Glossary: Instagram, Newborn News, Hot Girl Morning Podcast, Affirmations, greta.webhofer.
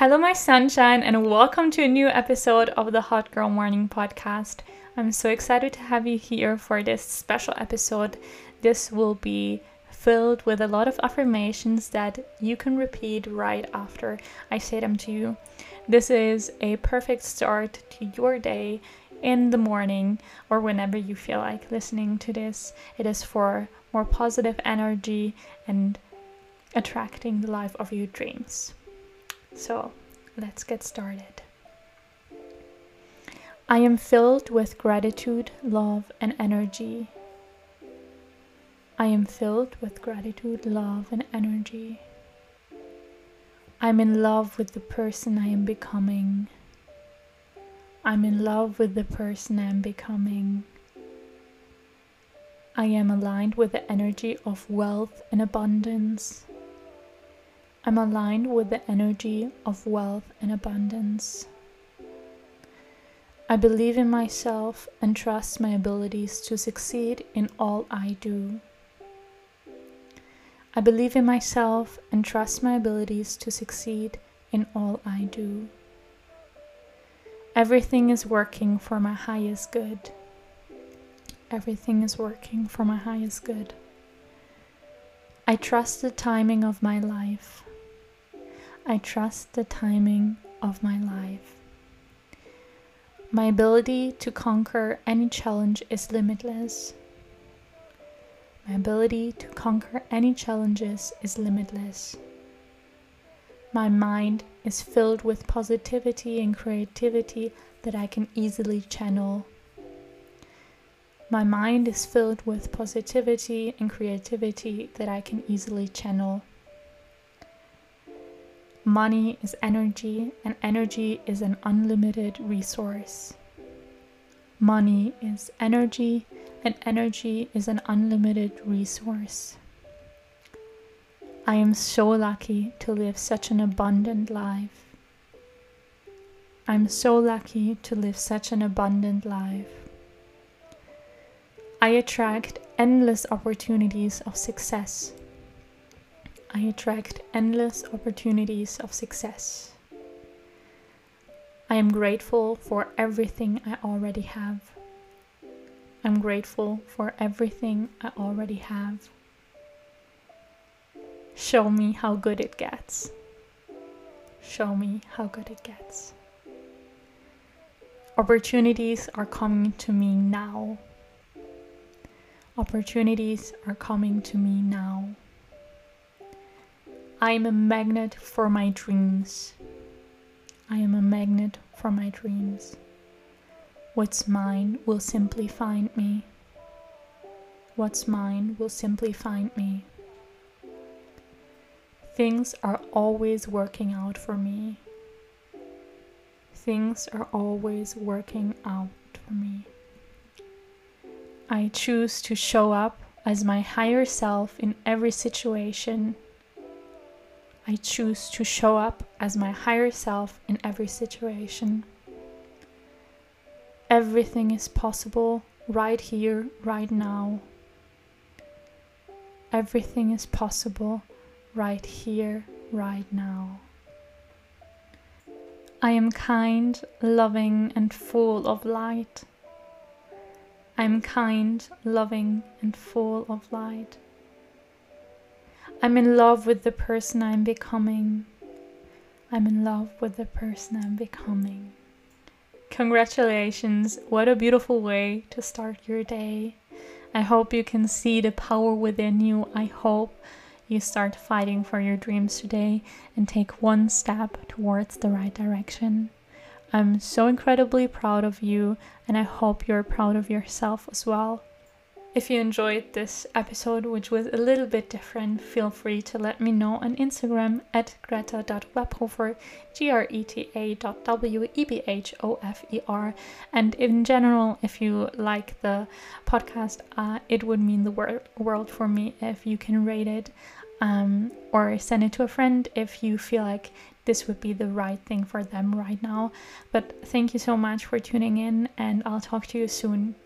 Hello, my sunshine, and welcome to a new episode of the Hot Girl Morning Podcast. I'm so excited to have you here for this special episode. This will be filled with a lot of affirmations that you can repeat right after I say them to you. This is a perfect start to your day in the morning or whenever you feel like listening to this. It is for more positive energy and attracting the life of your dreams. So, let's get started. I am filled with gratitude, love, and energy. I am filled with gratitude, love, and energy. I'm in love with the person I am becoming. I'm in love with the person I am becoming. I am aligned with the energy of wealth and abundance. I'm aligned with the energy of wealth and abundance. I believe in myself and trust my abilities to succeed in all I do. I believe in myself and trust my abilities to succeed in all I do. Everything is working for my highest good. Everything is working for my highest good. I trust the timing of my life. I trust the timing of my life. My ability to conquer any challenge is limitless. My ability to conquer any challenges is limitless. My mind is filled with positivity and creativity that I can easily channel. My mind is filled with positivity and creativity that I can easily channel. Money is energy, and energy is an unlimited resource. Money is energy, and energy is an unlimited resource. I am so lucky to live such an abundant life. I'm so lucky to live such an abundant life. I attract endless opportunities of success. I attract endless opportunities of success. I am grateful for everything I already have. I'm grateful for everything I already have. Show me how good it gets. Show me how good it gets. Opportunities are coming to me now. Opportunities are coming to me now. I am a magnet for my dreams. I am a magnet for my dreams. What's mine will simply find me. What's mine will simply find me. Things are always working out for me. Things are always working out for me. I choose to show up as my higher self in every situation. I choose to show up as my higher self in every situation. Everything is possible right here, right now. Everything is possible right here, right now. I am kind, loving, and full of light. I am kind, loving, and full of light. I'm in love with the person I'm becoming. I'm in love with the person I'm becoming. Congratulations! What a beautiful way to start your day. I hope you can see the power within you. I hope you start fighting for your dreams today and take one step towards the right direction. I'm so incredibly proud of you, and I hope you're proud of yourself as well. If you enjoyed this episode, which was a little bit different, feel free to let me know on Instagram at greta.webhofer, greta.webhofer. And in general, if you like the podcast, it would mean the world for me if you can rate it or send it to a friend if you feel like this would be the right thing for them right now. But thank you so much for tuning in, and I'll talk to you soon.